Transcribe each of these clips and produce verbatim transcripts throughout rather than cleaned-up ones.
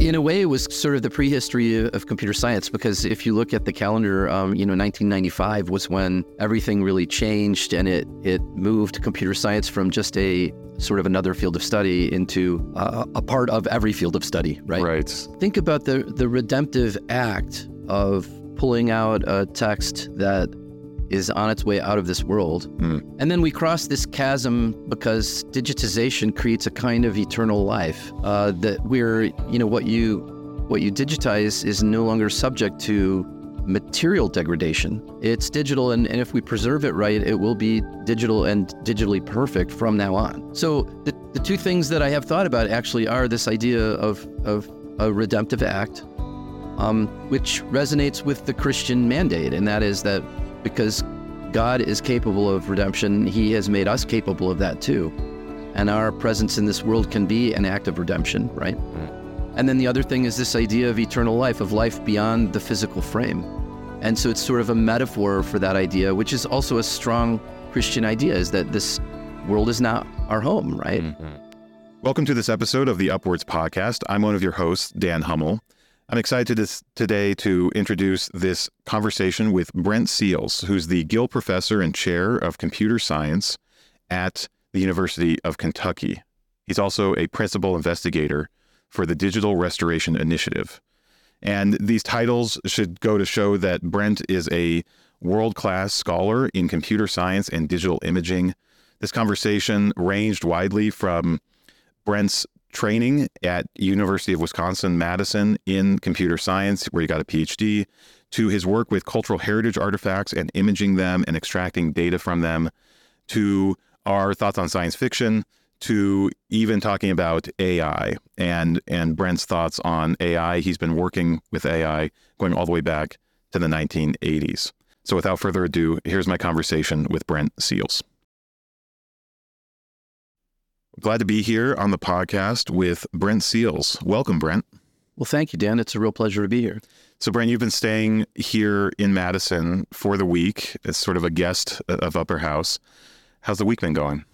in a way, it was sort of the prehistory of, of computer science, because if you look at the calendar, um, you know, nineteen ninety-five was when everything really changed, and it, it moved computer science from just a sort of another field of study into uh, a part of every field of study, right? Right. Think about the, the redemptive act of pulling out a text that is on its way out of this world. Mm. And then we cross this chasm because digitization creates a kind of eternal life uh, that we're, you know, what you what you digitize is no longer subject to material degradation. It's digital, and, and if we preserve it right, it will be digital and digitally perfect from now on. So the, the two things that I have thought about actually are this idea of, of a redemptive act, um, which resonates with the Christian mandate, and that is that because God is capable of redemption, he has made us capable of that too. And our presence in this world can be an act of redemption, right? Mm. And then the other thing is this idea of eternal life, of life beyond the physical frame. And so it's sort of a metaphor for that idea, which is also a strong Christian idea, is that this world is not our home, right? Mm-hmm. Welcome to this episode of the Upwards Podcast. I'm one of your hosts, Dan Hummel. I'm excited to today to introduce this conversation with Brent Seales, who's the Gill Professor and Chair of Computer Science at the University of Kentucky. He's also a principal investigator for the Digital Restoration Initiative. And these titles should go to show that Brent is a world-class scholar in computer science and digital imaging. This conversation ranged widely from Brent's training at University of Wisconsin-Madison in computer science, where he got a P H D, to his work with cultural heritage artifacts and imaging them and extracting data from them, to our thoughts on science fiction, to even talking about A I and, and Brent's thoughts on A I. He's been working with A I going all the way back to the nineteen eighties. So without further ado, here's my conversation with Brent Seales. Glad to be here on the podcast with Brent Seales. Welcome, Brent. Well, thank you, Dan. It's a real pleasure to be here. So, Brent, you've been staying here in Madison for the week as sort of a guest of Upper House. How's the week been going?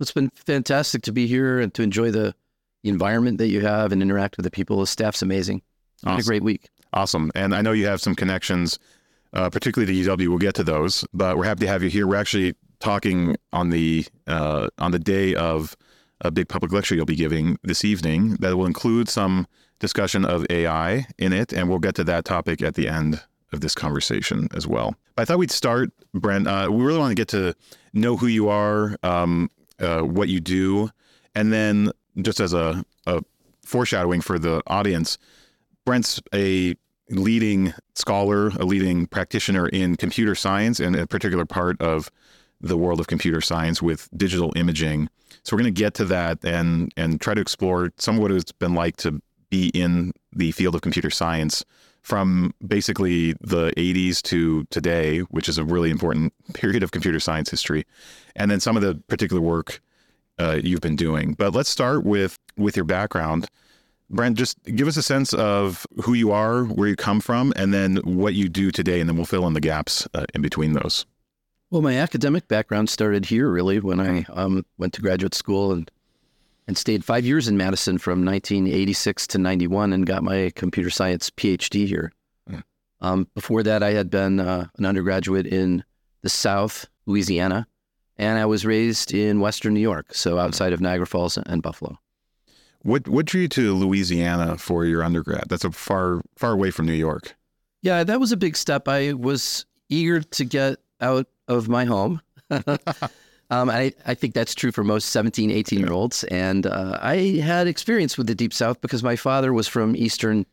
It's been fantastic to be here and to enjoy the environment that you have and interact with the people. The staff's amazing. Awesome. Had a great week. Awesome. And I know you have some connections, uh, particularly to U W. We'll get to those, but we're happy to have you here. We're actually talking on the uh, on the day of a big public lecture you'll be giving this evening that will include some discussion of A I in it, and we'll get to that topic at the end of this conversation as well. But I thought we'd start, Brent. Uh, we really want to get to know who you are, um, uh, what you do, and then just as a, a foreshadowing for the audience, Brent's a leading scholar, a leading practitioner in computer science, and a particular part of the world of computer science with digital imaging. So we're going to get to that and and try to explore some of what it's been like to be in the field of computer science from basically the eighties to today, which is a really important period of computer science history, and then some of the particular work uh, you've been doing. But let's start with, with your background. Brent, just give us a sense of who you are, where you come from, and then what you do today, and then we'll fill in the gaps uh, in between those. Well, my academic background started here, really, when I um, went to graduate school and and stayed five years in Madison from nineteen eighty-six to ninety-one and got my computer science P H D here. Yeah. Um, before that, I had been uh, an undergraduate in the South, Louisiana, and I was raised in Western New York, so outside of Niagara Falls and Buffalo. What what drew you to Louisiana for your undergrad? That's a far, far away from New York. Yeah, that was a big step. I was eager to get out of my home. um, I, I think that's true for most seventeen, eighteen year olds. And uh, I had experience with the Deep South because my father was from Eastern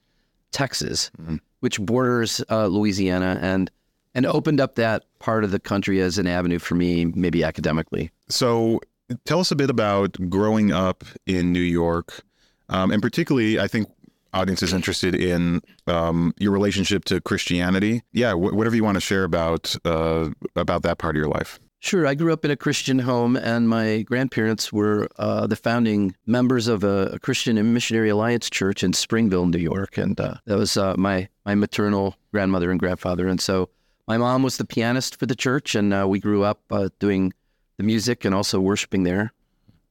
Texas, mm-hmm. which borders uh, Louisiana, and and opened up that part of the country as an avenue for me, maybe academically. So tell us a bit about growing up in New York. Um, and particularly, I think audience is interested in um, your relationship to Christianity. Yeah, wh- whatever you want to share about uh, about that part of your life. Sure. I grew up in a Christian home, and my grandparents were uh, the founding members of a, a Christian and Missionary Alliance Church in Springville, New York, and uh, that was uh, my my maternal grandmother and grandfather. And so my mom was the pianist for the church, and uh, we grew up uh, doing the music and also worshiping there.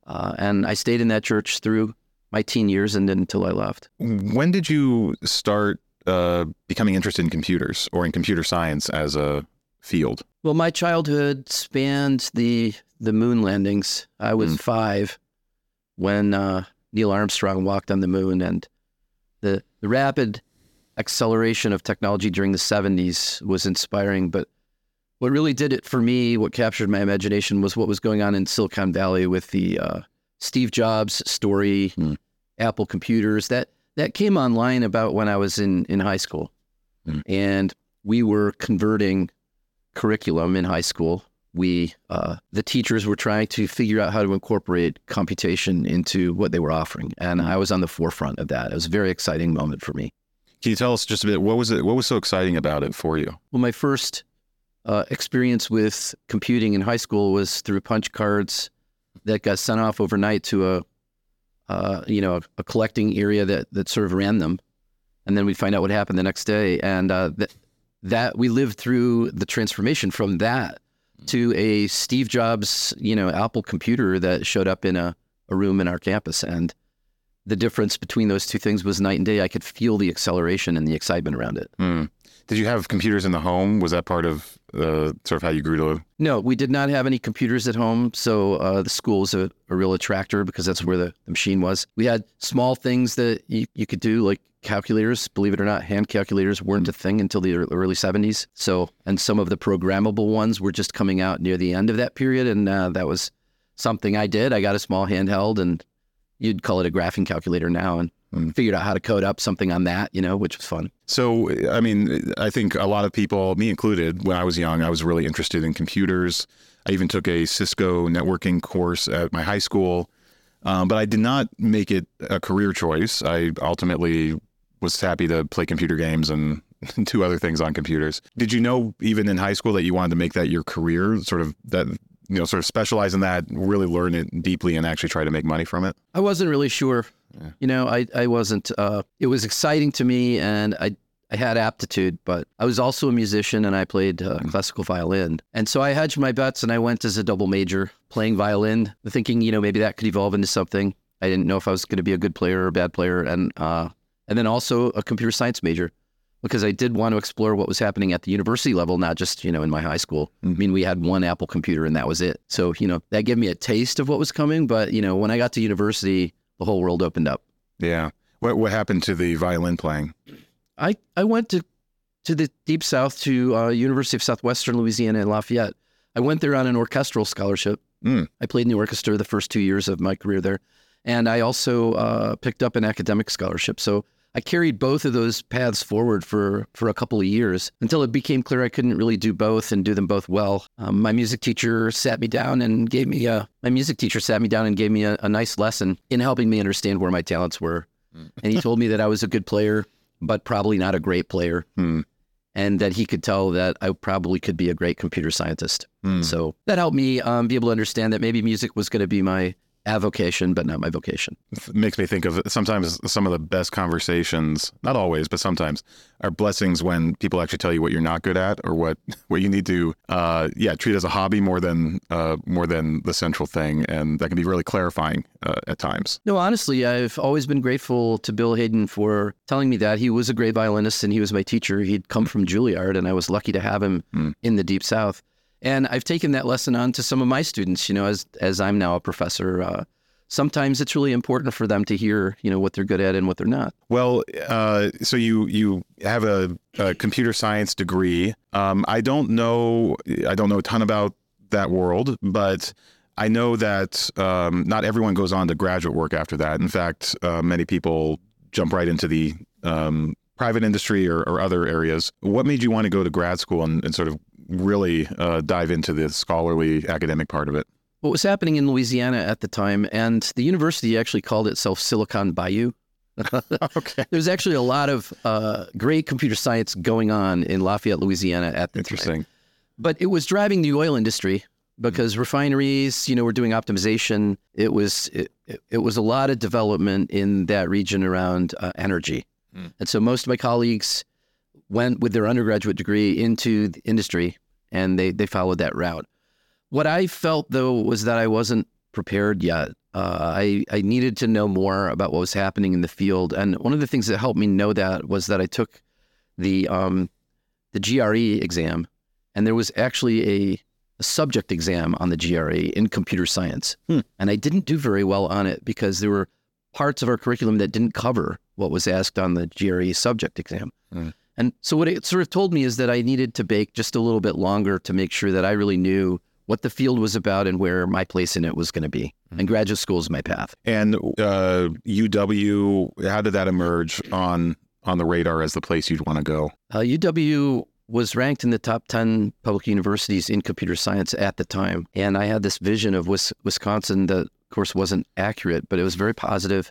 Uh, and I stayed in that church through my teen years and until I left. When did you start uh, becoming interested in computers or in computer science as a field? Well, my childhood spanned the the moon landings. I was mm. five when uh, Neil Armstrong walked on the moon, and the, the rapid acceleration of technology during the seventies was inspiring. But what really did it for me, what captured my imagination, was what was going on in Silicon Valley with the uh, Steve Jobs story, mm. Apple computers. That that came online about when I was in, in high school. Mm. And we were converting curriculum in high school. We, uh, the teachers were trying to figure out how to incorporate computation into what they were offering. And I was on the forefront of that. It was a very exciting moment for me. Can you tell us just a bit, what was it, what was so exciting about it for you? Well, my first uh, experience with computing in high school was through punch cards that got sent off overnight to a, uh, you know, a, a collecting area that, that sort of ran them. And then we'd find out what happened the next day. And uh, that, that we lived through the transformation from that to a Steve Jobs, you know, Apple computer that showed up in a, a room in our campus. And the difference between those two things was night and day. I could feel the acceleration and the excitement around it. Mm. Did you have computers in the home? Was that part of uh, sort of how you grew to? No, we did not have any computers at home. So uh, the school was a, a real attractor because that's where the, the machine was. We had small things that you, you could do, like calculators. Believe it or not, hand calculators weren't a thing until the early seventies. So, and some of the programmable ones were just coming out near the end of that period. And uh, that was something I did. I got a small handheld, and you'd call it a graphing calculator now, and mm. figured out how to code up something on that, you know, which was fun. So, I mean, I think a lot of people, me included, when I was young, I was really interested in computers. I even took a Cisco networking course at my high school, um, but I did not make it a career choice. I ultimately was happy to play computer games and do other things on computers. Did you know even in high school that you wanted to make that your career, sort of that, you know, sort of specialize in that, really learn it deeply and actually try to make money from it? I wasn't really sure. Yeah. You know, I, I wasn't, uh, it was exciting to me, and I, I had aptitude, but I was also a musician, and I played uh, mm. classical violin. And so I hedged my bets, and I went as a double major playing violin, thinking, you know, maybe that could evolve into something. I didn't know if I was going to be a good player or a bad player. And, uh, and then also a computer science major, because I did want to explore what was happening at the university level, not just, you know, in my high school. Mm-hmm. I mean, we had one Apple computer and that was it. So, you know, that gave me a taste of what was coming. But, you know, when I got to university, the whole world opened up. Yeah. What what happened to the violin playing? I, I went to, to the Deep South, to uh, University of Southwestern Louisiana in Lafayette. I went there on an orchestral scholarship. Mm. I played in the orchestra the first two years of my career there. And I also uh, picked up an academic scholarship. So I carried both of those paths forward for, for a couple of years until it became clear I couldn't really do both and do them both well. Um, my music teacher sat me down and gave me a my music teacher sat me down and gave me a, a nice lesson in helping me understand where my talents were. And he told me that I was a good player, but probably not a great player, hmm. and that he could tell that I probably could be a great computer scientist. Hmm. So that helped me um, be able to understand that maybe music was going to be my avocation, but not my vocation. It makes me think of sometimes some of the best conversations, not always, but sometimes, are blessings when people actually tell you what you're not good at or what, what you need to, uh, yeah, treat as a hobby more than uh, more than the central thing. And that can be really clarifying uh, at times. No, honestly, I've always been grateful to Bill Hayden for telling me that. He was a great violinist and he was my teacher. He'd come from Juilliard, and I was lucky to have him mm. in the Deep South. And I've taken that lesson on to some of my students, you know, as as I'm now a professor. Uh, sometimes it's really important for them to hear, you know, what they're good at and what they're not. Well, uh, so you you have a, a computer science degree. Um, I don't know, I don't know a ton about that world, but I know that um, not everyone goes on to graduate work after that. In fact, uh, many people jump right into the um, private industry or, or other areas. What made you want to go to grad school and, and sort of really uh, dive into the scholarly academic part of it? What was happening in Louisiana at the time, and the university actually called itself Silicon Bayou. Okay. There's actually a lot of uh, great computer science going on in Lafayette, Louisiana at the Interesting. time. Interesting. But it was driving the oil industry because mm-hmm. refineries, you know, were doing optimization. It was it, it was a lot of development in that region around uh, energy. Mm. And so most of my colleagues went with their undergraduate degree into the industry, and they, they followed that route. What I felt, though, was that I wasn't prepared yet Uh, I, I needed to know more about what was happening in the field. And one of the things that helped me know that was that I took the um, the G R E exam, and there was actually a, a subject exam on the G R E in computer science. Hmm. And I didn't do very well on it because there were parts of our curriculum that didn't cover what was asked on the G R E subject exam. Hmm. And so what it sort of told me is that I needed to bake just a little bit longer to make sure that I really knew what the field was about and where my place in it was going to be. And graduate school is my path. And uh, U W, how did that emerge on on the radar as the place you'd want to go? Uh, U W was ranked in the top ten public universities in computer science at the time. And I had this vision of Wis- Wisconsin that, of course, wasn't accurate, but it was very positive.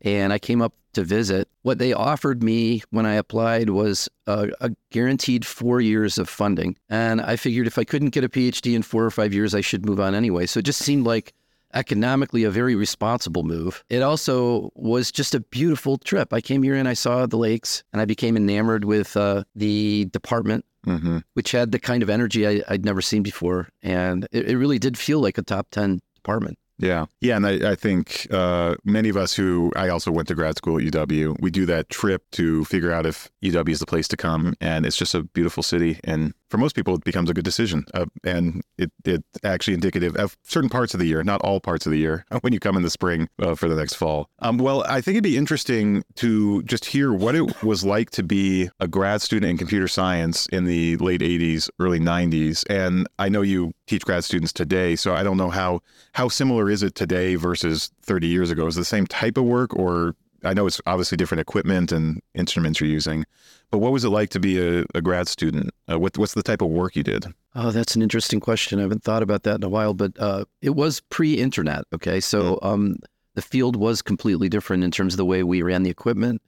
And I came up to visit. What they offered me when I applied was a, a guaranteed four years of funding. And I figured if I couldn't get a PhD in four or five years, I should move on anyway. So it just seemed like economically a very responsible move. It also was just a beautiful trip. I came here and I saw the lakes, and I became enamored with uh, the department, mm-hmm. which had the kind of energy I, I'd never seen before. And it, it really did feel like a top ten department. Yeah. Yeah. And I, I think uh, many of us who I also went to grad school at U W, we do that trip to figure out if U W is the place to come. And it's just a beautiful city. And for most people, it becomes a good decision. Uh, and it it's actually indicative of certain parts of the year, not all parts of the year, when you come in the spring uh, for the next fall. Um, well, I think it'd be interesting to just hear what it was like to be a grad student in computer science in the late eighties, early nineties. And I know you teach grad students today, so I don't know how, how similar is it today versus thirty years ago? Is it the same type of work, or I know it's obviously different equipment and instruments you're using, but what was it like to be a, a grad student? Uh, what, what's the type of work you did? Oh, that's an interesting question. I haven't thought about that in a while, but uh, it was pre-internet. Okay. So um, the field was completely different in terms of the way we ran the equipment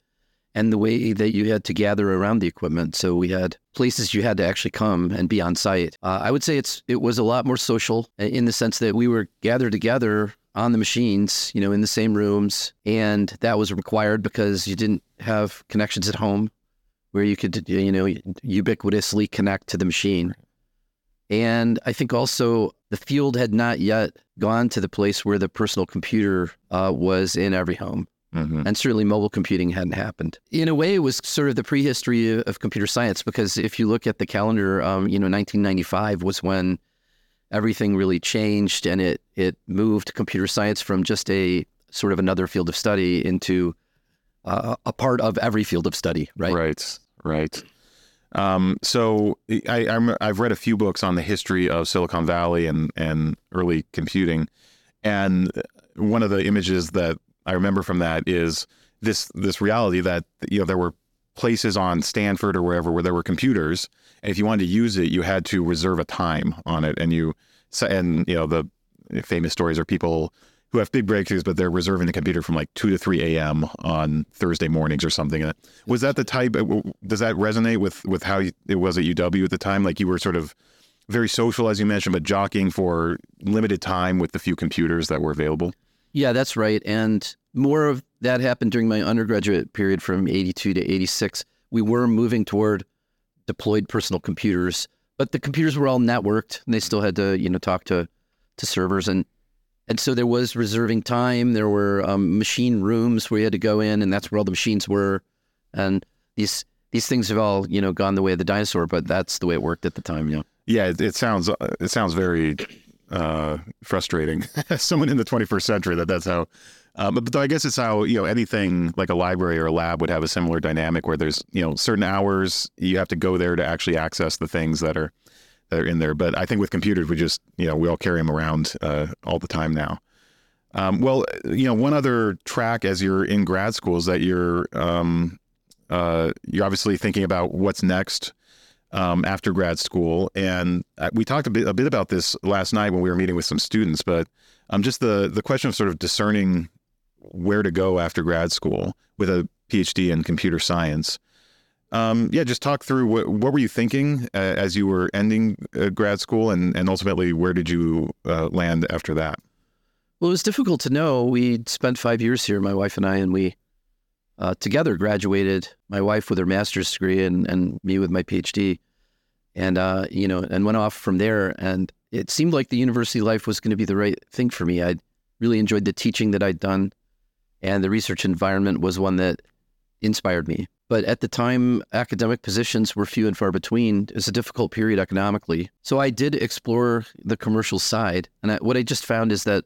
and the way that you had to gather around the equipment. So we had places you had to actually come and be on site. Uh, I would say it's it was a lot more social in the sense that we were gathered together on the machines, you know, in the same rooms. And that was required because you didn't have connections at home where you could, you know, ubiquitously connect to the machine. And I think also the field had not yet gone to the place where the personal computer uh, was in every home. Mm-hmm. And certainly mobile computing hadn't happened. In a way, it was sort of the prehistory of computer science, because if you look at the calendar, um, you know, nineteen ninety-five was when everything really changed, and it it moved computer science from just a sort of another field of study into uh, a part of every field of study, right? Right, right. Um, so I, I'm, I've read a few books on the history of Silicon Valley and, and early computing, and one of the images that I remember from that is this this reality that, you know, there were places on Stanford or wherever where there were computers, and if you wanted to use it, you had to reserve a time on it. And you and you know the famous stories are people who have big breakthroughs, but they're reserving a computer from like two to three a.m. on Thursday mornings or something. Was that the type? Does that resonate with with how it was at U W at the time? Like, you were sort of very social, as you mentioned, but jockeying for limited time with the few computers that were available. Yeah, that's right. And more of that happened during my undergraduate period from eighty-two to eighty-six. We were moving toward deployed personal computers, but the computers were all networked, and they still had to, you know, talk to, to servers. And and so there was reserving time. There were um, machine rooms where you had to go in, and that's where all the machines were. And these these things have all, you know, gone the way of the dinosaur, but that's the way it worked at the time. You know? Yeah, it, it sounds it sounds very... Uh, frustrating as someone in the twenty-first century that that's how, um, but, but I guess it's how, you know, anything like a library or a lab would have a similar dynamic where there's, you know, certain hours you have to go there to actually access the things that are, that are in there. But I think with computers, we just, you know, we all carry them around uh, all the time now. Um, well, you know, one other track as you're in grad school is that you're, um, uh, you're obviously thinking about what's next Um, after grad school. And we talked a bit, a bit about this last night when we were meeting with some students, but um, just the, the question of sort of discerning where to go after grad school with a PhD in computer science. Um, yeah, just talk through what, what were you thinking uh, as you were ending uh, grad school, and, and ultimately where did you uh, land after that? Well, it was difficult to know. We spent five years here, my wife and I, and we Uh, together graduated, my wife with her master's degree and, and me with my PhD, and, uh, you know, and went off from there. And it seemed like the university life was going to be the right thing for me. I'd really enjoyed the teaching that I'd done, and the research environment was one that inspired me. But at the time, academic positions were few and far between. It was a difficult period economically. So I did explore the commercial side. And I, what I just found is that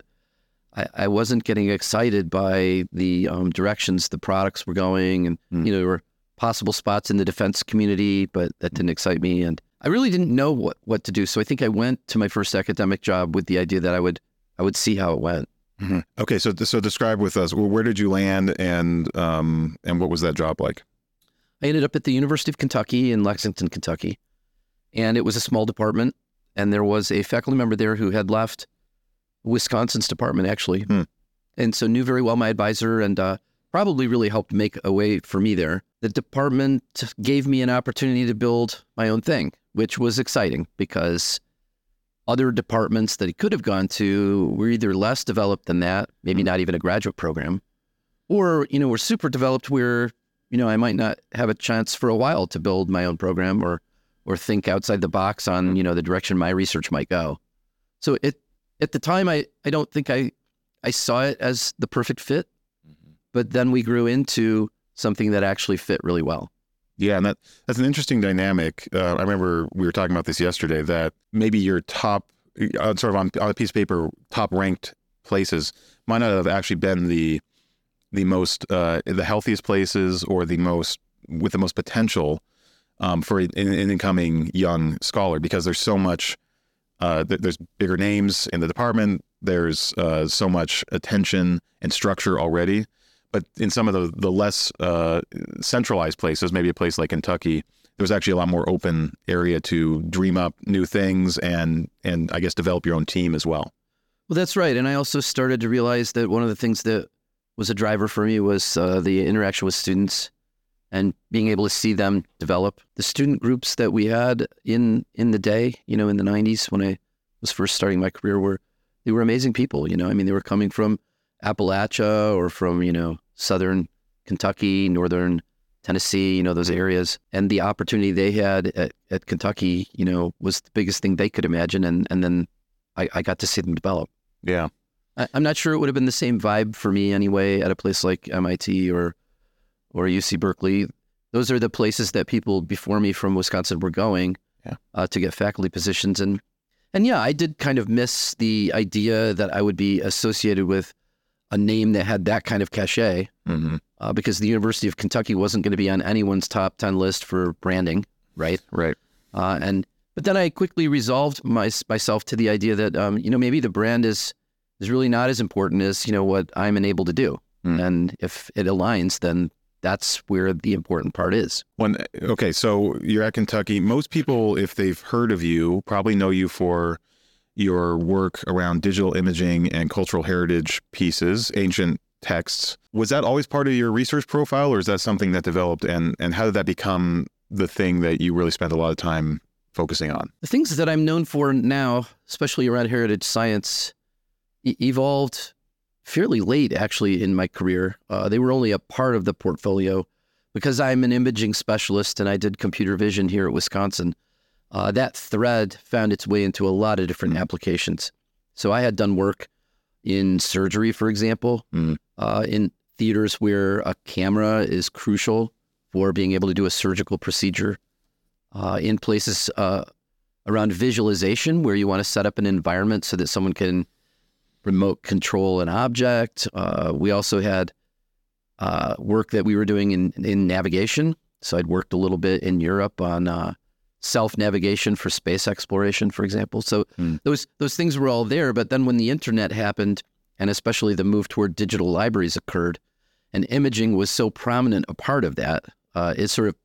I, I wasn't getting excited by the um, directions the products were going. And, mm. you know, there were possible spots in the defense community, but that didn't excite me. And I really didn't know what, what to do. So I think I went to my first academic job with the idea that I would I would see how it went. Mm-hmm. Okay, so so describe with us, well, where did you land and um and what was that job like? I ended up at the University of Kentucky in Lexington, Kentucky, and it was a small department, and there was a faculty member there who had left Wisconsin's department, actually, hmm. and so knew very well my advisor and uh, probably really helped make a way for me there. The department gave me an opportunity to build my own thing, which was exciting because other departments that it could have gone to were either less developed than that, maybe hmm. not even a graduate program, or, you know, were super developed where... you know, I might not have a chance for a while to build my own program or or think outside the box on, you know, the direction my research might go. So it at the time, I, I don't think I, I saw it as the perfect fit, but then we grew into something that actually fit really well. Yeah, and that that's an interesting dynamic. Uh, I remember we were talking about this yesterday, that maybe your top, uh, sort of on, on a piece of paper, top-ranked places might not have actually been the... the most, uh, the healthiest places or the most, with the most potential um, for an, an incoming young scholar, because there's so much, uh, th- there's bigger names in the department, there's uh, so much attention and structure already. But in some of the, the less uh, centralized places, maybe a place like Kentucky, there was actually a lot more open area to dream up new things and, and I guess develop your own team as well. Well, that's right. And I also started to realize that one of the things that was a driver for me was uh, the interaction with students and being able to see them develop. The student groups that we had in in the day, you know, in the nineties when I was first starting my career, were they were amazing people, you know. I mean, they were coming from Appalachia or from, you know, Southern Kentucky, Northern Tennessee, you know, those areas. And the opportunity they had at, at Kentucky, you know, was the biggest thing they could imagine. And, and then I, I got to see them develop. Yeah. I'm not sure it would have been the same vibe for me anyway at a place like M I T or or U C Berkeley. Those are the places that people before me from Wisconsin were going yeah. uh, to get faculty positions. And, and yeah, I did kind of miss the idea that I would be associated with a name that had that kind of cachet mm-hmm. uh, because the University of Kentucky wasn't going to be on anyone's top ten list for branding, right? Right. Uh, and But then I quickly resolved my, myself to the idea that, um, you know, maybe the brand is... is really not as important as, you know, what I'm enabled to do. Mm. And if it aligns, then that's where the important part is. When, okay, so you're at Kentucky. Most people, if they've heard of you, probably know you for your work around digital imaging and cultural heritage pieces, ancient texts. Was that always part of your research profile, or is that something that developed? And, and how did that become the thing that you really spent a lot of time focusing on? The things that I'm known for now, especially around heritage science, evolved fairly late, actually, in my career. Uh, they were only a part of the portfolio because I'm an imaging specialist and I did computer vision here at Wisconsin. Uh, that thread found its way into a lot of different mm. applications. So I had done work in surgery, for example, mm. uh, in theaters where a camera is crucial for being able to do a surgical procedure, uh, in places uh, around visualization where you want to set up an environment so that someone can remote control an object. Uh, we also had uh, work that we were doing in, in navigation. So I'd worked a little bit in Europe on uh, self-navigation for space exploration, for example. So mm. those those things were all there. But then when the internet happened, and especially the move toward digital libraries occurred, and imaging was so prominent a part of that, uh, it sort of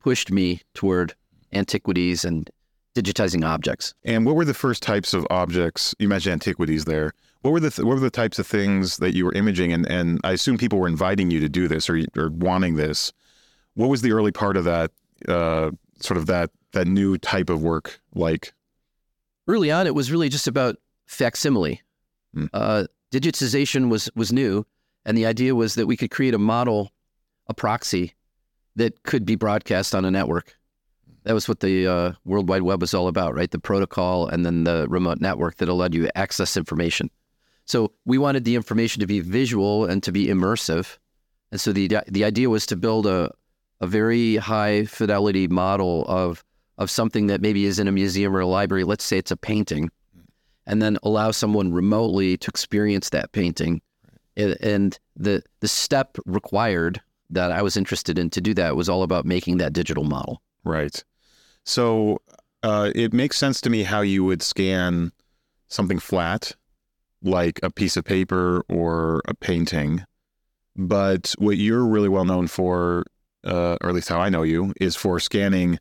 pushed me toward antiquities and digitizing objects. And what were the first types of objects? You mentioned antiquities there. What were the th- what were the types of things that you were imaging? And, and I assume people were inviting you to do this or or wanting this. What was the early part of that uh, sort of that that new type of work like? Early on, it was really just about facsimile. Hmm. Uh, digitization was was new, and the idea was that we could create a model, a proxy, that could be broadcast on a network. That was what the uh, World Wide Web was all about, right? The protocol and then the remote network that allowed you to access information. So we wanted the information to be visual and to be immersive. And so the the idea was to build a a very high fidelity model of of something that maybe is in a museum or a library. Let's say it's a painting, and then allow someone remotely to experience that painting. Right. And the the step required that I was interested in to do that was all about making that digital model. Right. So uh, it makes sense to me how you would scan something flat, like a piece of paper or a painting. But what you're really well known for, uh, or at least how I know you, is for scanning,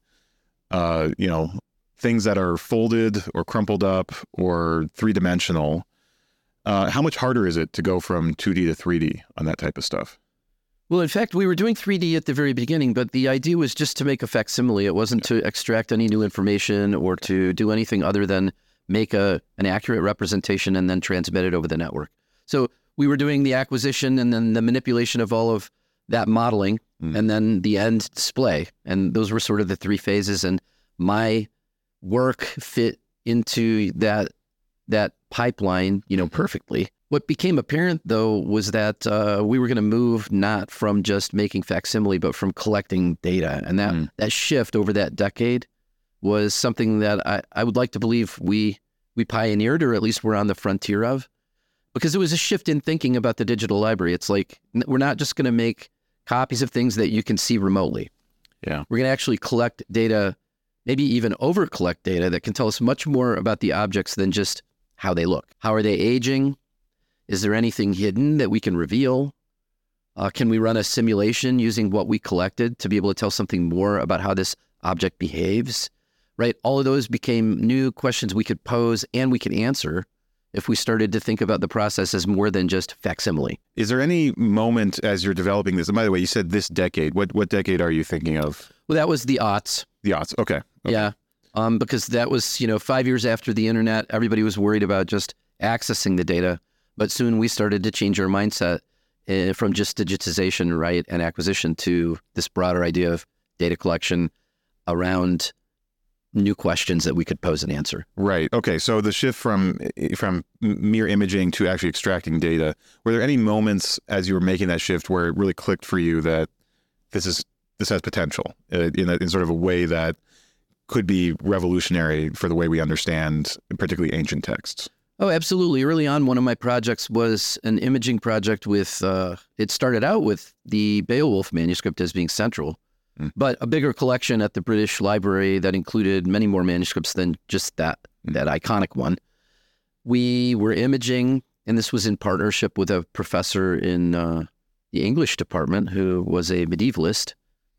uh, you know, things that are folded or crumpled up or three-dimensional. Uh, how much harder is it to go from two D to three D on that type of stuff? Well, in fact, we were doing three D at the very beginning, but the idea was just to make a facsimile. It wasn't to extract any new information or to do anything other than make a an accurate representation and then transmit it over the network. So we were doing the acquisition and then the manipulation of all of that modeling, mm. and then the end display. And those were sort of the three phases. And my work fit into that that pipeline, you know, perfectly. What became apparent, though, was that uh, we were going to move not from just making facsimile, but from collecting data. And that, mm. that shift over that decade was something that I, I would like to believe we we pioneered, or at least we're on the frontier of, because it was a shift in thinking about the digital library. It's like, we're not just going to make copies of things that you can see remotely. Yeah, we're going to actually collect data, maybe even over-collect data that can tell us much more about the objects than just how they look. How are they aging? Is there anything hidden that we can reveal? Uh, can we run a simulation using what we collected to be able to tell something more about how this object behaves? Right? All of those became new questions we could pose and we could answer if we started to think about the process as more than just facsimile. Is there any moment as you're developing this? And by the way, you said this decade. What what decade are you thinking of? Well, that was the aughts. The aughts. Okay. okay. Yeah. Um, because that was, you know, five years after the internet. Everybody was worried about just accessing the data. But soon we started to change our mindset uh, from just digitization, right, and acquisition to this broader idea of data collection around new questions that we could pose and answer. Right. Okay. So the shift from from mere imaging to actually extracting data, were there any moments as you were making that shift where it really clicked for you that this is this has potential uh, in, a, in sort of a way that could be revolutionary for the way we understand particularly ancient texts? Oh, absolutely. Early on, one of my projects was an imaging project with, uh, it started out with the Beowulf manuscript as being central, mm. but a bigger collection at the British Library that included many more manuscripts than just that, mm. that iconic one. We were imaging, and this was in partnership with a professor in uh, the English department who was a medievalist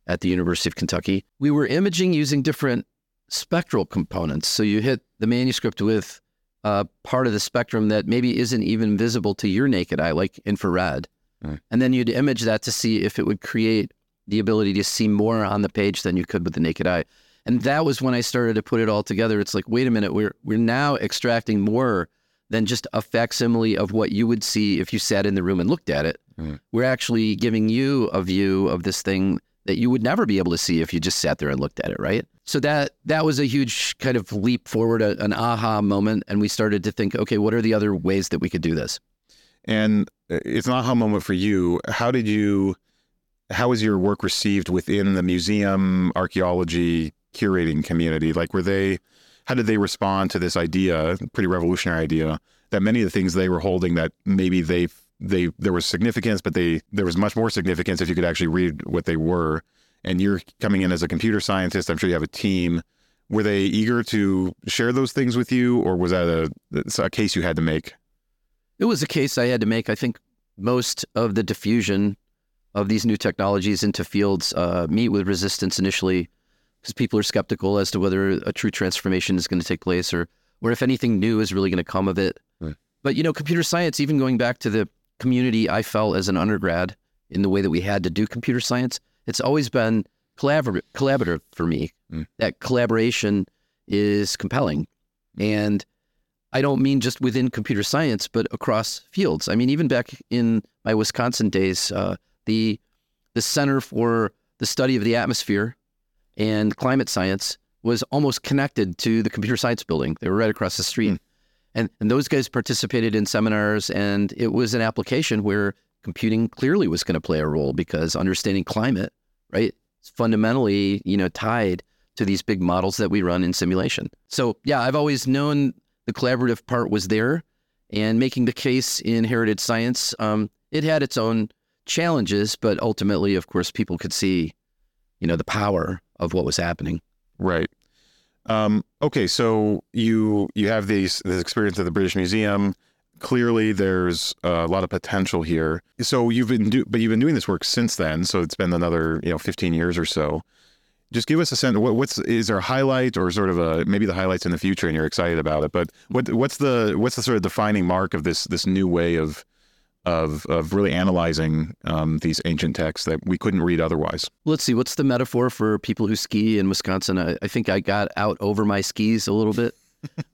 at the University of Kentucky. We were imaging using different spectral components. So you hit the manuscript with Uh, part of the spectrum that maybe isn't even visible to your naked eye, like infrared. Right. And then you'd image that to see if it would create the ability to see more on the page than you could with the naked eye. And that was when I started to put it all together. It's like, wait a minute, we're we're now extracting more than just a facsimile of what you would see if you sat in the room and looked at it. Mm. We're actually giving you a view of this thing that you would never be able to see if you just sat there and looked at it, right? So that that was a huge kind of leap forward, a, an aha moment. And we started to think, okay, what are the other ways that we could do this? And it's an aha moment for you. How did you, how was your work received within the museum, archaeology, curating community? Like, were they, how did they respond to this idea, pretty revolutionary idea, that many of the things they were holding that maybe they They there was significance, but they there was much more significance if you could actually read what they were. And you're coming in as a computer scientist. I'm sure you have a team. Were they eager to share those things with you, or was that a, a case you had to make? It was a case I had to make. I think most of the diffusion of these new technologies into fields uh, meet with resistance initially, because people are skeptical as to whether a true transformation is going to take place, or or if anything new is really going to come of it. Right. But you know, computer science, even going back to the community I felt as an undergrad in the way that we had to do computer science, it's always been collabor- collaborative for me. Mm. That collaboration is compelling. And I don't mean just within computer science, but across fields. I mean, even back in my Wisconsin days, uh, the the Center for the Study of the Atmosphere and Climate Science was almost connected to the computer science building. They were right across the street. Mm. And and those guys participated in seminars, and it was an application where computing clearly was going to play a role, because understanding climate, right, it's fundamentally, you know, tied to these big models that we run in simulation. So yeah, I've always known the collaborative part was there, and making the case in heritage science, um, it had its own challenges, but ultimately, of course, people could see, you know, the power of what was happening. Right. Um, okay, so you you have these this experience at the British Museum. Clearly, there's a lot of potential here. So you've been do, but you've been doing this work since then. So it's been another, you know, fifteen years or so. Just give us a sense. What, what's is there a highlight, or sort of a maybe the highlights in the future, and you're excited about it? But what what's the what's the sort of defining mark of this this new way of of of really analyzing um, these ancient texts that we couldn't read otherwise? Let's see. What's the metaphor for people who ski in Wisconsin? I, I think I got out over my skis a little bit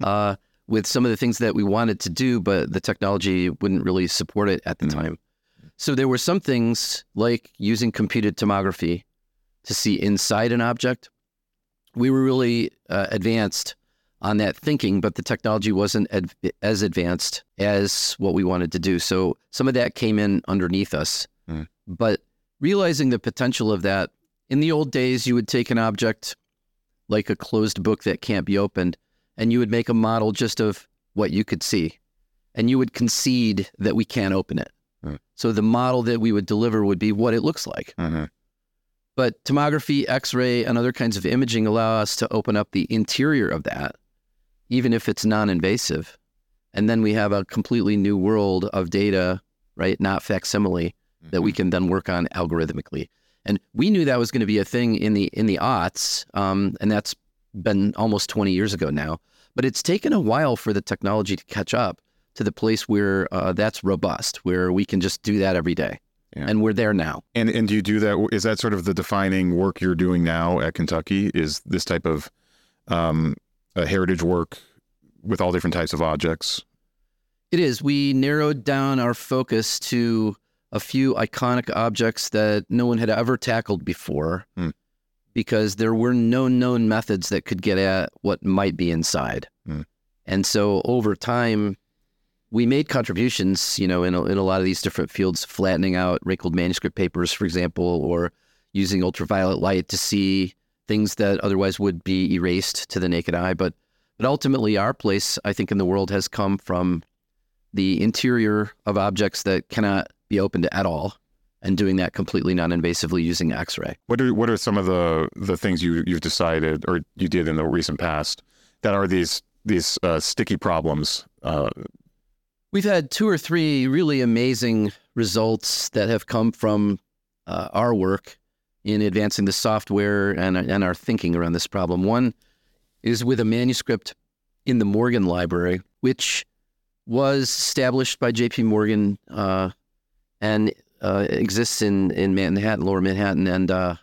uh, with some of the things that we wanted to do, but the technology wouldn't really support it at the mm-hmm. time. So there were some things like using computed tomography to see inside an object. We were really uh, advanced on that thinking, but the technology wasn't ad- as advanced as what we wanted to do. So some of that came in underneath us. Mm. But realizing the potential of that, in the old days, you would take an object like a closed book that can't be opened, and you would make a model just of what you could see. And you would concede that we can't open it. Mm. So the model that we would deliver would be what it looks like. Mm-hmm. But tomography, X-ray, and other kinds of imaging allow us to open up the interior of that, even if it's non-invasive. And then we have a completely new world of data, right, not facsimile, mm-hmm. that we can then work on algorithmically. And we knew that was going to be a thing in the in the aughts, um, and that's been almost twenty years ago now. But it's taken a while for the technology to catch up to the place where uh, that's robust, where we can just do that every day. Yeah. And we're there now. And and do you do that? Is that sort of the defining work you're doing now at Kentucky? Is this type of um, uh, heritage work with all different types of objects? It is. We narrowed down our focus to a few iconic objects that no one had ever tackled before, mm. because there were no known methods that could get at what might be inside. Mm. And so over time, we made contributions, you know, in a, in a lot of these different fields, flattening out wrinkled manuscript papers, for example, or using ultraviolet light to see things that otherwise would be erased to the naked eye. But but ultimately, our place, I think, in the world has come from the interior of objects that cannot be opened at all, and doing that completely non-invasively using X-ray. What are what are some of the the things you you've decided or you did in the recent past that are these these uh, sticky problems? Uh, We've had two or three really amazing results that have come from uh, our work in advancing the software and, and our thinking around this problem. One is with a manuscript in the Morgan Library, which was established by J P. Morgan uh, and uh, exists in, in Manhattan, Lower Manhattan, and uh,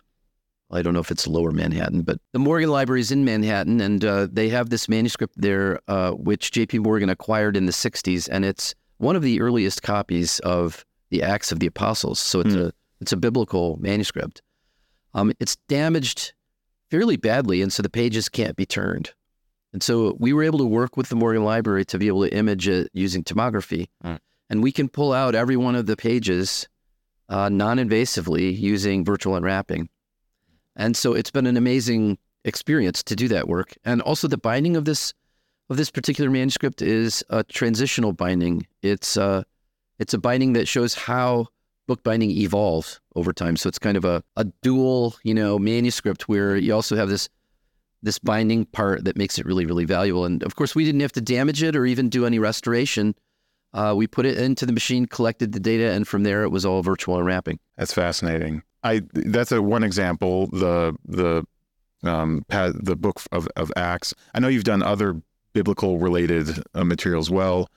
I don't know if it's Lower Manhattan, but the Morgan Library is in Manhattan, and uh, they have this manuscript there, uh, which J P. Morgan acquired in the sixties, and it's one of the earliest copies of the Acts of the Apostles. So it's mm. a it's a biblical manuscript. Um, it's damaged fairly badly, and so the pages can't be turned. And so we were able to work with the Morgan Library to be able to image it using tomography, mm. and we can pull out every one of the pages uh, non-invasively using virtual unwrapping. And so it's been an amazing experience to do that work. And also the binding of this of this particular manuscript is a transitional binding. It's a, it's a binding that shows how bookbinding evolves over time. So it's kind of a, a dual, you know, manuscript where you also have this this binding part that makes it really, really valuable. And of course, we didn't have to damage it or even do any restoration. Uh, we put it into the machine, collected the data, and from there it was all virtual unwrapping. That's fascinating. I, that's a one example, the the um, the book of, of Acts. I know you've done other biblical related uh, material as well.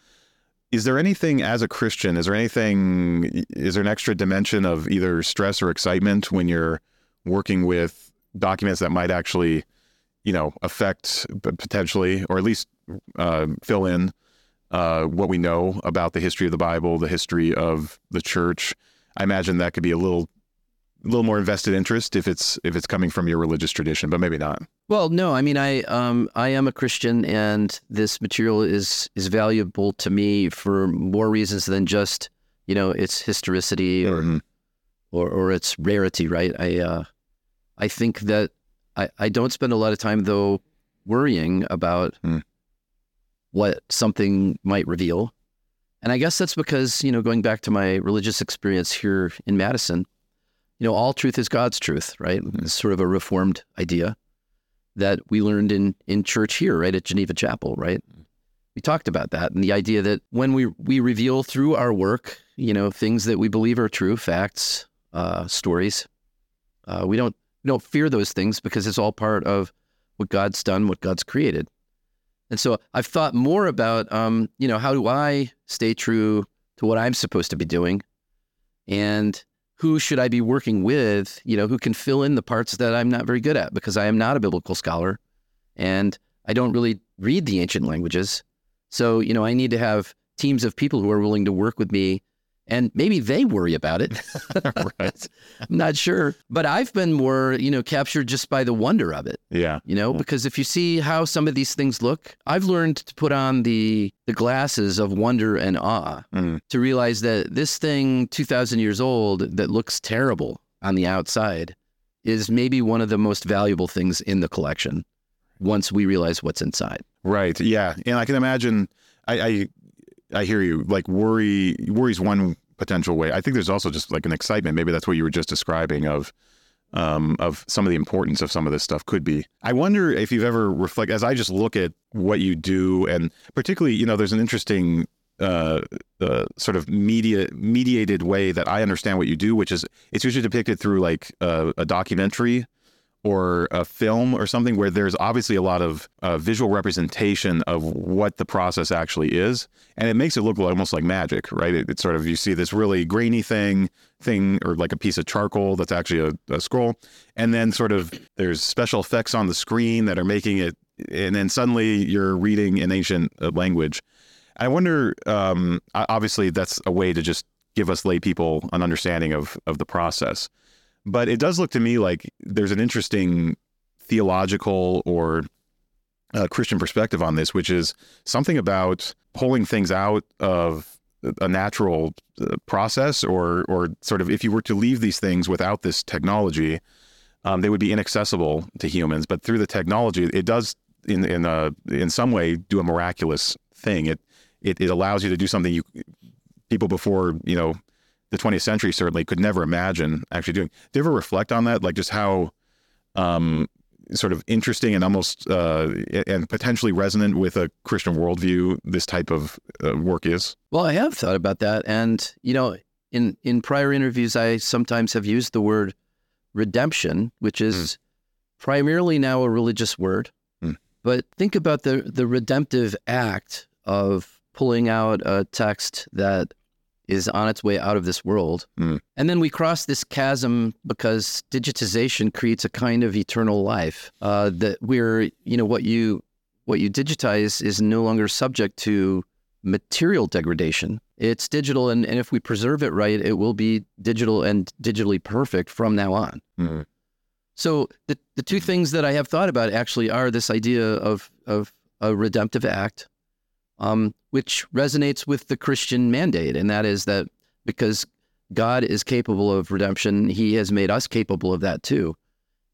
Is there anything as a Christian, is there anything, is there an extra dimension of either stress or excitement when you're working with documents that might actually, you know, affect potentially, or at least uh, fill in uh, what we know about the history of the Bible, the history of the church? I imagine that could be a little a little more invested interest if it's if it's coming from your religious tradition, but maybe not. Well, no, I mean, I um, I am a Christian, and this material is is valuable to me for more reasons than just, you know, its historicity or mm-hmm. or, or its rarity, right? I uh, I think that I, I don't spend a lot of time, though, worrying about mm. what something might reveal. And I guess that's because, you know, going back to my religious experience here in Madison, you know, all truth is God's truth, right? Mm-hmm. It's sort of a reformed idea that we learned in, in church here, right, at Geneva Chapel, right? We talked about that, and the idea that when we, we reveal through our work, you know, things that we believe are true, facts, uh, stories, uh, we don't we don't fear those things because it's all part of what God's done, what God's created. And so I've thought more about, um, you know, how do I stay true to what I'm supposed to be doing? And who should I be working with, you know, who can fill in the parts that I'm not very good at, because I am not a biblical scholar and I don't really read the ancient languages. So, you know, I need to have teams of people who are willing to work with me, and maybe they worry about it. Right. I'm not sure. But I've been more, you know, captured just by the wonder of it. Yeah. You know, yeah. Because if you see how some of these things look, I've learned to put on the the glasses of wonder and awe mm. to realize that this thing two thousand years old that looks terrible on the outside is maybe one of the most valuable things in the collection once we realize what's inside. Right. Yeah. And I can imagine, I... I I hear you. Like worry, worry's one potential way. I think there's also just like an excitement. Maybe that's what you were just describing of, um, of some of the importance of some of this stuff could be. I wonder if you've ever reflect, as I just look at what you do, and particularly, you know, there's an interesting uh, uh, sort of media mediated way that I understand what you do, which is it's usually depicted through like a, a documentary or a film or something where there's obviously a lot of uh, visual representation of what the process actually is. And it makes it look almost like magic, right? It, it's sort of, you see this really grainy thing, thing or like a piece of charcoal that's actually a, a scroll. And then sort of there's special effects on the screen that are making it, and then suddenly you're reading an ancient uh, language. I wonder, um, obviously that's a way to just give us lay people an understanding of, of the process. But it does look to me like there's an interesting theological or uh, Christian perspective on this, which is something about pulling things out of a natural uh, process, or or sort of if you were to leave these things without this technology, um, they would be inaccessible to humans. But through the technology, it does in in a, in some way do a miraculous thing. It it, it allows you to do something you people before, you know, the twentieth century certainly could never imagine actually doing. Do you ever reflect on that? Like just how um, sort of interesting and almost uh, and potentially resonant with a Christian worldview this type of uh, work is? Well, I have thought about that. And, you know, in, in prior interviews, I sometimes have used the word redemption, which is mm. primarily now a religious word. Mm. But think about the, the redemptive act of pulling out a text that is on its way out of this world. Mm. And then we cross this chasm because digitization creates a kind of eternal life uh, that we're, you know, what you what you digitize is no longer subject to material degradation. It's digital, and, and if we preserve it right, it will be digital and digitally perfect from now on. Mm. So the the two things that I have thought about actually are this idea of, of a redemptive act, Um, which resonates with the Christian mandate. And that is that because God is capable of redemption, he has made us capable of that too.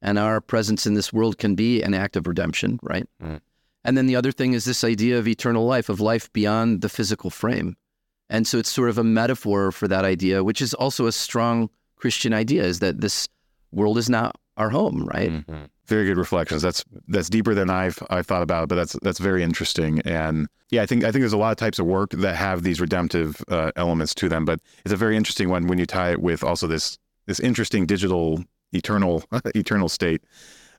And our presence in this world can be an act of redemption, right? Mm. And then the other thing is this idea of eternal life, of life beyond the physical frame. And so it's sort of a metaphor for that idea, which is also a strong Christian idea, is that this world is not our home, right? Mm-hmm. Very good reflections. That's that's deeper than I've I've thought about, but that's that's very interesting. And yeah, I think I think there's a lot of types of work that have these redemptive uh, elements to them, but it's a very interesting one when you tie it with also this this interesting digital eternal eternal state.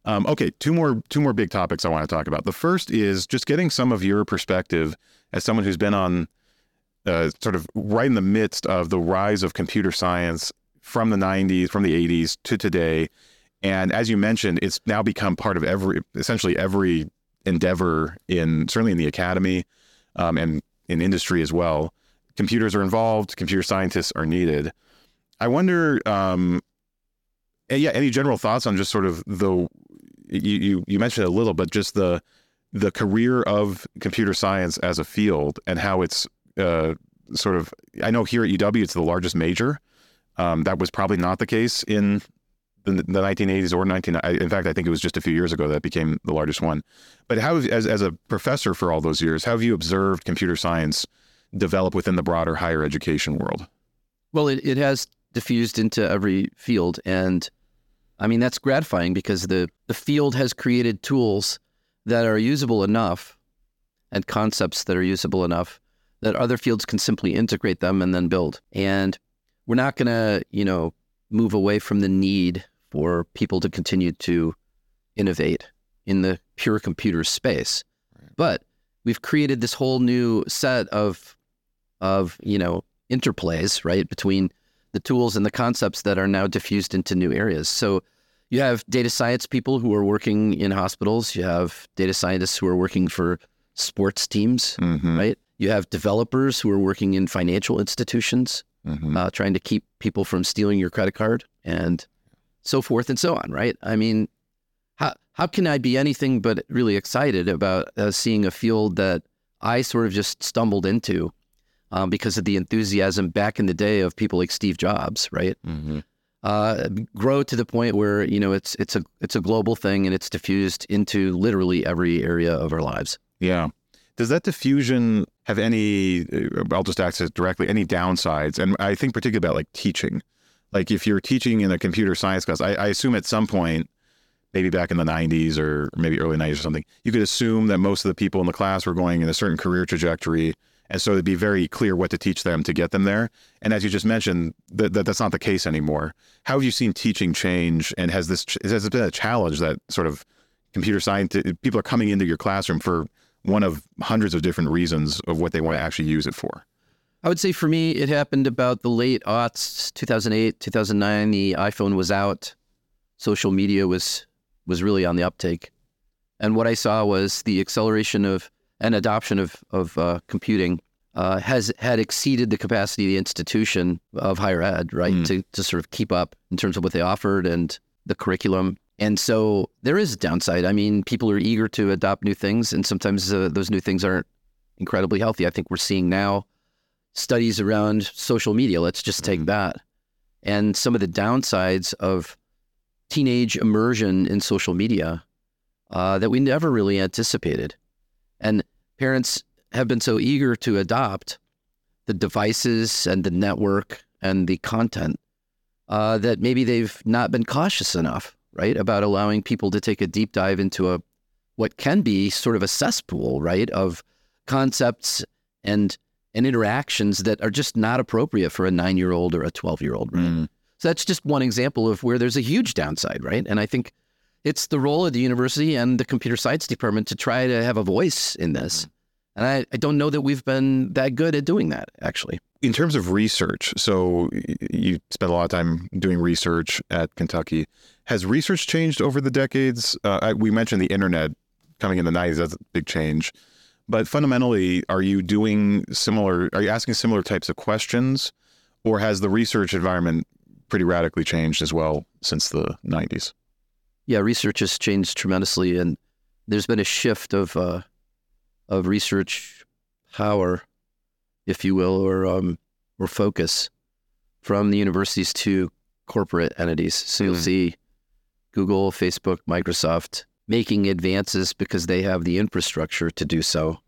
Um, okay, two more two more big topics I want to talk about. The first is just getting some of your perspective as someone who's been on uh, sort of right in the midst of the rise of computer science from the nineties, from the eighties to today. And as you mentioned, it's now become part of every, essentially every endeavor in, certainly in the academy um, and in industry as well. Computers are involved, computer scientists are needed. I wonder, um, And yeah, any general thoughts on just sort of the, you, you, you mentioned it a little, but just the the career of computer science as a field and how it's uh, sort of, I know here at U W it's the largest major. Um, that was probably not the case in the, the nineteen eighties or nineteen. I, in fact, I think it was just a few years ago that became the largest one. But how, as as a professor for all those years, how have you observed computer science develop within the broader higher education world? Well, it, it has diffused into every field, and I mean that's gratifying because the the field has created tools that are usable enough and concepts that are usable enough that other fields can simply integrate them and then build. And we're not going to, you know, move away from the need for people to continue to innovate in the pure computer space. Right. But we've created this whole new set of, of, you know, interplays, right, between the tools and the concepts that are now diffused into new areas. So you have data science people who are working in hospitals. You have data scientists who are working for sports teams, mm-hmm. right? You have developers who are working in financial institutions, mm-hmm. uh, trying to keep people from stealing your credit card and so forth and so on, right? I mean, how how can I be anything but really excited about uh, seeing a field that I sort of just stumbled into um, because of the enthusiasm back in the day of people like Steve Jobs, right? Mm-hmm. Uh, grow to the point where, you know, it's it's a it's a global thing and it's diffused into literally every area of our lives. Yeah. Does that diffusion have any, I'll just access directly, any downsides? And I think particularly about like teaching. Like if you're teaching in a computer science class, I, I assume at some point, maybe back in the nineties or maybe early nineties or something, you could assume that most of the people in the class were going in a certain career trajectory. And so it'd be very clear what to teach them to get them there. And as you just mentioned, that th- that's not the case anymore. How have you seen teaching change? And has this ch- has it been a challenge that sort of computer science people are coming into your classroom for one of hundreds of different reasons of what they want to actually use it for? I would say for me, it happened about the late aughts, two thousand eight, two thousand nine. The iPhone was out. Social media was was really on the uptake. And what I saw was the acceleration of and adoption of, of uh, computing uh, has had exceeded the capacity of the institution of higher ed, right, mm. to, to sort of keep up in terms of what they offered and the curriculum. And so there is a downside. I mean, people are eager to adopt new things, and sometimes uh, those new things aren't incredibly healthy. I think we're seeing now studies around social media. Let's just mm. take that. And some of the downsides of teenage immersion in social media uh, that we never really anticipated. And parents have been so eager to adopt the devices and the network and the content uh, that maybe they've not been cautious enough, right, about allowing people to take a deep dive into a what can be sort of a cesspool, right, of concepts and and interactions that are just not appropriate for a nine-year-old or a twelve-year-old. Right? Mm. So that's just one example of where there's a huge downside, right? And I think it's the role of the university and the computer science department to try to have a voice in this. And I, I don't know that we've been that good at doing that, actually. In terms of research, so you spent a lot of time doing research at Kentucky. Has research changed over the decades? Uh, I, we mentioned the internet coming in the nineties, that's a big change. But fundamentally, are you doing similar, are you asking similar types of questions? Or has the research environment pretty radically changed as well since the nineties? Yeah, research has changed tremendously, and there's been a shift of uh, of research power, if you will, or um, or focus from the universities to corporate entities. So mm-hmm. you'll see Google, Facebook, Microsoft making advances because they have the infrastructure to do so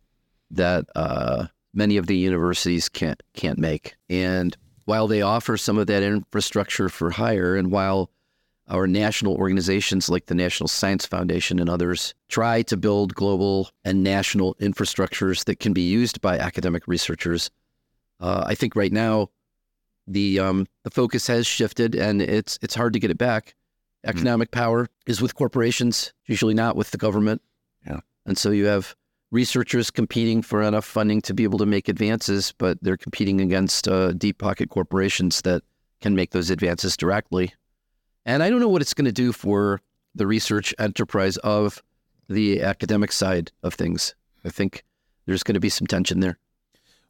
that uh, many of the universities can't can't make. And while they offer some of that infrastructure for hire, and while our national organizations like the National Science Foundation and others try to build global and national infrastructures that can be used by academic researchers, Uh, I think right now the um, the focus has shifted, and it's it's hard to get it back. Economic mm-hmm. power is with corporations, usually not with the government. Yeah, and so you have researchers competing for enough funding to be able to make advances, but they're competing against uh, deep pocket corporations that can make those advances directly. And I don't know what it's going to do for the research enterprise of the academic side of things. I think there's going to be some tension there.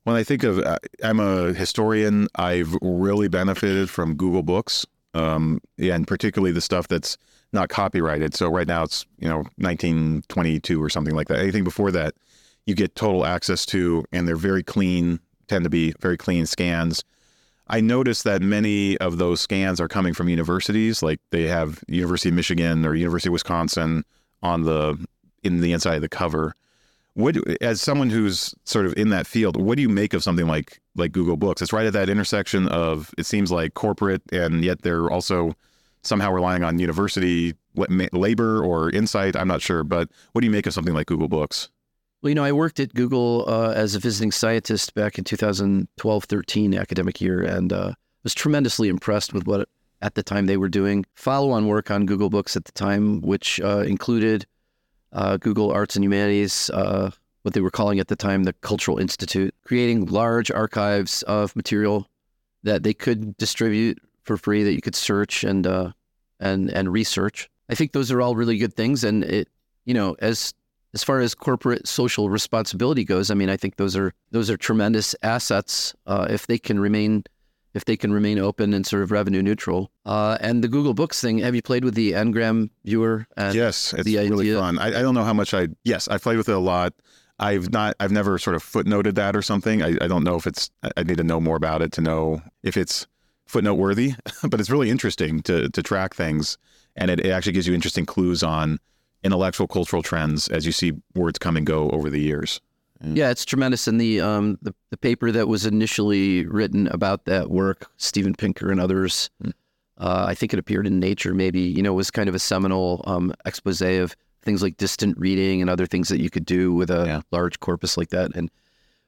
When I think of, I'm a historian, I've really benefited from Google Books. um, and particularly the stuff that's not copyrighted. So right now it's, you know, nineteen twenty-two or something like that. Anything before that, you get total access to, and they're very clean, tend to be very clean scans. I noticed that many of those scans are coming from universities, like they have University of Michigan or University of Wisconsin on the in the inside of the cover. What, as someone who's sort of in that field, what do you make of something like like Google Books? It's right at that intersection of, it seems like, corporate, and yet they're also somehow relying on university labor or insight. I'm not sure, but what do you make of something like Google Books? Well, you know, I worked at Google uh, as a visiting scientist back in two thousand twelve thirteen academic year, and uh, was tremendously impressed with what at the time they were doing. Follow-on work on Google Books at the time, which uh, included uh, Google Arts and Humanities, uh, what they were calling at the time the Cultural Institute, creating large archives of material that they could distribute for free, that you could search and uh, and and research. I think those are all really good things, and it, you know, as As far as corporate social responsibility goes, I mean, I think those are those are tremendous assets uh, if they can remain if they can remain open and sort of revenue neutral. Uh, and the Google Books thing, have you played with the Ngram viewer? And yes, it's the really idea? fun. I, I don't know how much I. Yes, I played with it a lot. I've not. I've never sort of footnoted that or something. I, I don't know if it's. I need to know more about it to know if it's footnote worthy. But it's really interesting to to track things, and it, it actually gives you interesting clues on intellectual cultural trends as you see words come and go over the years. Yeah, it's tremendous. And the, um, the the paper that was initially written about that work, Steven Pinker and others, mm. uh, I think it appeared in Nature maybe, you know, was kind of a seminal um, expose of things like distant reading and other things that you could do with a yeah. large corpus like that. And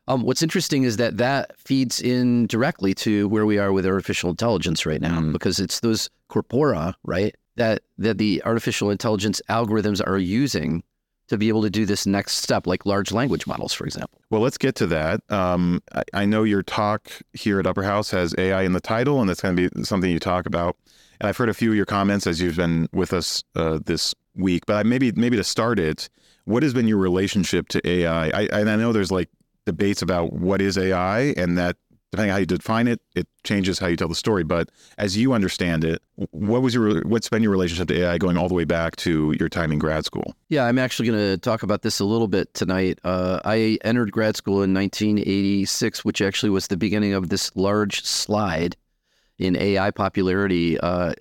um, what's interesting is that that feeds in directly to where we are with artificial intelligence right now, mm. because it's those corpora, right? that that the artificial intelligence algorithms are using to be able to do this next step, like large language models, for example. Well, let's get to that. Um, I, I know your talk here at Upper House has A I in the title, and that's going to be something you talk about. And I've heard a few of your comments as you've been with us uh, this week, but I, maybe maybe to start it, what has been your relationship to A I? I, and I know there's like debates about what is A I, and that depending on how you define it, it changes how you tell the story. But as you understand it, what was your, what's been your relationship to A I going all the way back to your time in grad school? Yeah, I'm actually going to talk about this a little bit tonight. Uh, I entered grad school in nineteen eighty-six, which actually was the beginning of this large slide in A I popularity, uh,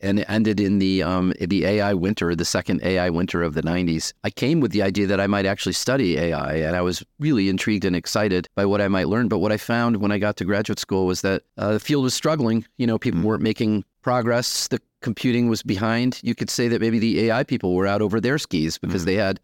and it ended in the um, the A I winter, the second A I winter of the nineties. I came with the idea that I might actually study A I, and I was really intrigued and excited by what I might learn. But what I found when I got to graduate school was that uh, the field was struggling. You know, people weren't making progress. The computing was behind. You could say that maybe the A I people were out over their skis because mm-hmm. they had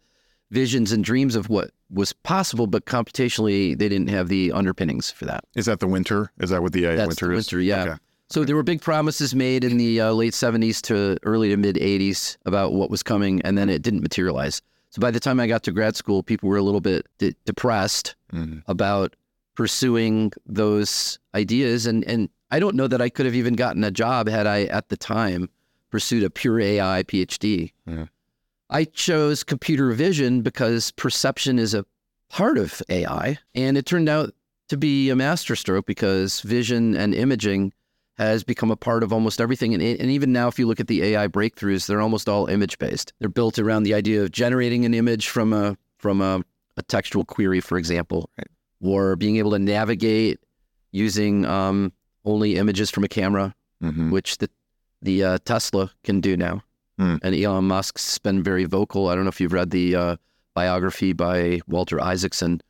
visions and dreams of what was possible, but computationally, they didn't have the underpinnings for that. Is that the winter? Is that what the A I That's winter the is? Winter, yeah. Okay. So there were big promises made in the uh, late seventies to early to mid eighties about what was coming, and then it didn't materialize. So by the time I got to grad school, people were a little bit de- depressed mm-hmm. about pursuing those ideas. And, and I don't know that I could have even gotten a job had I, at the time, pursued a pure A I PhD. Yeah. I chose computer vision because perception is a part of A I, and it turned out to be a masterstroke because vision and imaging has become a part of almost everything. And, and even now, if you look at the A I breakthroughs, they're almost all image-based. They're built around the idea of generating an image from a from a, a textual query, for example, right. or being able to navigate using um, only images from a camera, mm-hmm. which the, the uh, Tesla can do now. Mm. And Elon Musk's been very vocal. I don't know if you've read the uh, biography by Walter Isaacson,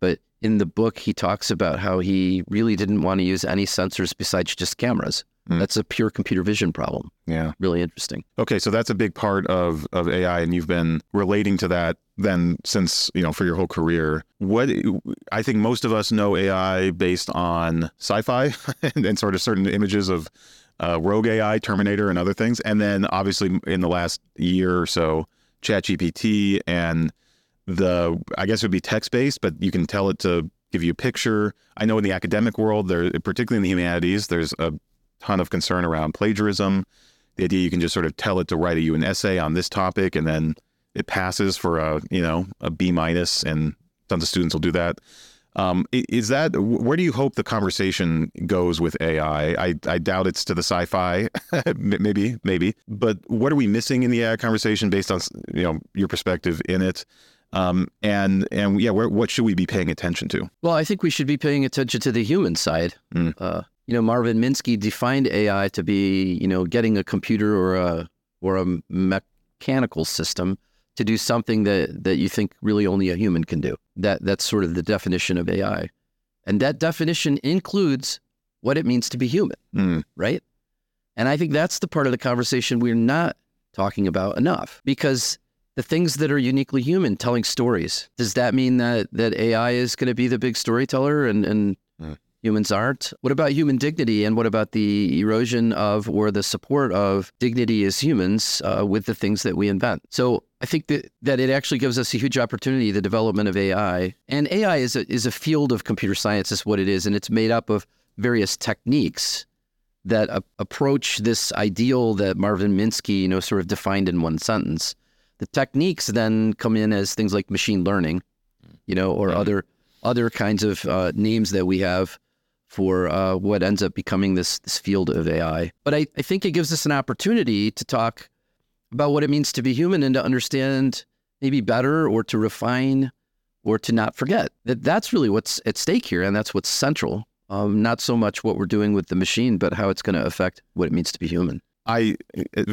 but in the book, he talks about how he really didn't want to use any sensors besides just cameras. Mm. That's a pure computer vision problem. Yeah. Really interesting. Okay, so that's a big part of, of A I, and you've been relating to that then since, you know, for your whole career. What I think most of us know A I based on sci-fi and, and sort of certain images of uh, rogue A I, Terminator and other things. And then obviously in the last year or so, ChatGPT and the, I guess it would be text-based, but you can tell it to give you a picture. I know in the academic world, there, particularly in the humanities, there's a ton of concern around plagiarism. The idea you can just sort of tell it to write you an essay on this topic, and then it passes for a, you know, a B minus, and tons of students will do that. Um, is that, where do you hope the conversation goes with A I? I, I doubt it's to the sci-fi, maybe, maybe. But what are we missing in the A I conversation based on, you know, your perspective in it? Um, and, and yeah, where, what should we be paying attention to? Well, I think we should be paying attention to the human side. Mm. Uh, you know, Marvin Minsky defined A I to be, you know, getting a computer or a, or a mechanical system to do something that, that you think really only a human can do. That that's sort of the definition of A I. And that definition includes what it means to be human, mm. right? And I think that's the part of the conversation we're not talking about enough, because the things that are uniquely human, telling stories, does that mean that, that A I is going to be the big storyteller and, and mm. humans aren't? What about human dignity, and what about the erosion of or the support of dignity as humans uh, with the things that we invent? So I think that, that it actually gives us a huge opportunity, the development of A I. And A I is a, is a field of computer science, is what it is, and it's made up of various techniques that uh, approach this ideal that Marvin Minsky, you know, sort of defined in one sentence. The techniques then come in as things like machine learning, you know, or mm-hmm. other other kinds of uh, names that we have for uh, what ends up becoming this, this field of A I. But I, I think it gives us an opportunity to talk about what it means to be human and to understand maybe better, or to refine, or to not forget. That that's really what's at stake here, and that's what's central. Um, not so much what we're doing with the machine, but how it's going to affect what it means to be human. I,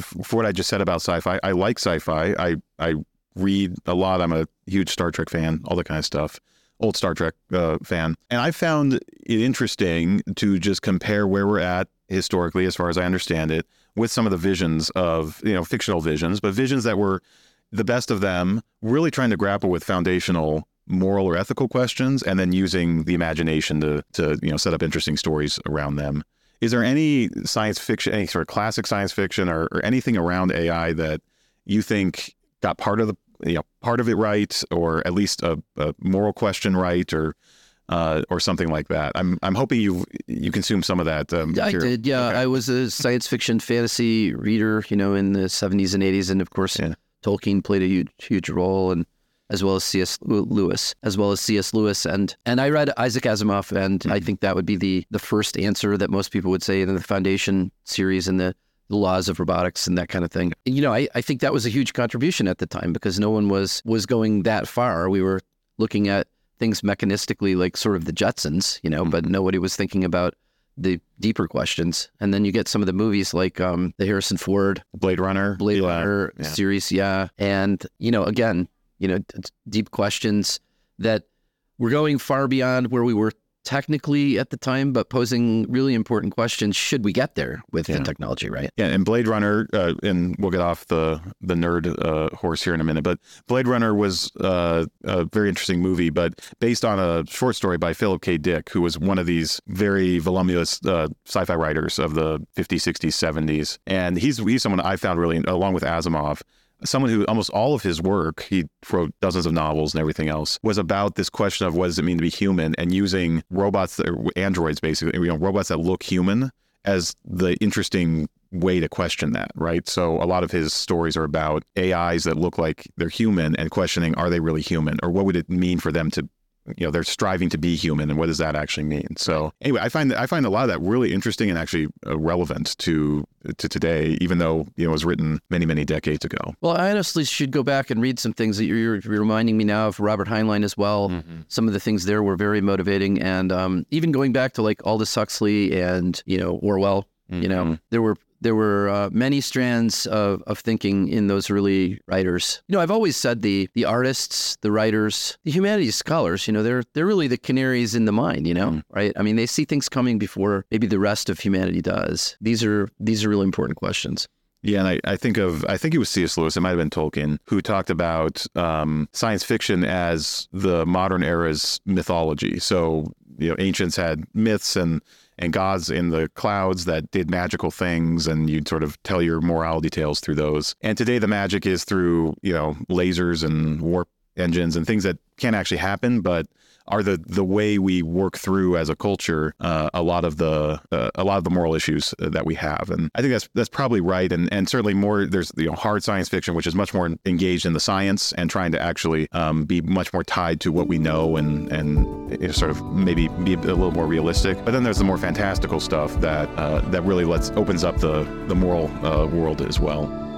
for what I just said about sci-fi, I like sci-fi. I, I read a lot. I'm a huge Star Trek fan, all that kind of stuff, old Star Trek uh, fan. And I found it interesting to just compare where we're at historically, as far as I understand it, with some of the visions of, you know, fictional visions, but visions that were the best of them, really trying to grapple with foundational moral or ethical questions, and then using the imagination to, to, you know, set up interesting stories around them. Is there any science fiction, any sort of classic science fiction, or, or anything around A I that you think got part of the, you know, part of it right, or at least a, a moral question right, or uh, or something like that? I'm I'm hoping you you consume some of that. Um, I here. did, yeah. Okay. I was a science fiction fantasy reader, you know, in the seventies and eighties, and of course, yeah. Tolkien played a huge, huge role, and as well as C S Lewis, as well as C S Lewis. And and I read Isaac Asimov, and mm-hmm. I think that would be the the first answer that most people would say in the Foundation series and the, the laws of robotics and that kind of thing. And, you know, I, I think that was a huge contribution at the time, because no one was, was going that far. We were looking at things mechanistically, like sort of the Jetsons, you know, mm-hmm. but nobody was thinking about the deeper questions. And then you get some of the movies like um, the Harrison Ford. Blade Runner. Blade Runner yeah. series, yeah. And, you know, again, you know, deep questions that were going far beyond where we were technically at the time, but posing really important questions. Should we get there with yeah. the technology, right? Yeah, and Blade Runner, uh, and we'll get off the the nerd uh, horse here in a minute, but Blade Runner was uh, a very interesting movie, but based on a short story by Philip K. Dick, who was one of these very voluminous uh, sci-fi writers of the fifties, sixties, seventies. And he's, he's someone I found really, along with Asimov, someone who almost all of his work, he wrote dozens of novels and everything else, was about this question of what does it mean to be human, and using robots, androids basically, you know, robots that look human as the interesting way to question that, right? So a lot of his stories are about A Is that look like they're human and questioning, are they really human, or what would it mean for them to, you know, they're striving to be human, and what does that actually mean? So anyway, I find that I find a lot of that really interesting and actually relevant to to today, even though, you know, it was written many, many decades ago. Well, I honestly should go back and read some things that you're, you're reminding me now of. Robert Heinlein as well. Mm-hmm. Some of the things there were very motivating, and um, even going back to like Aldous Huxley and, you know, Orwell. Mm-hmm. You know, there were there were uh, many strands of, of thinking in those early writers. You know, I've always said the the artists, the writers, the humanities scholars, you know, they're they're really the canaries in the mine, you know, mm. right? I mean, they see things coming before maybe the rest of humanity does. These are these are really important questions. Yeah, and I, I think of, I think it was C S. Lewis, it might have been Tolkien, who talked about um, science fiction as the modern era's mythology. So, you know, ancients had myths and and gods in the clouds that did magical things, and you'd sort of tell your morality tales through those. And today the magic is through, you know, lasers and warp engines and things that can't actually happen, but are the the way we work through as a culture uh, a lot of the uh, a lot of the moral issues that we have. And I think that's that's probably right. And and certainly more there's you know hard science fiction, which is much more engaged in the science and trying to actually um, be much more tied to what we know and and you know, sort of maybe be a little more realistic. But then there's the more fantastical stuff that uh, that really lets opens up the the moral uh, world as well.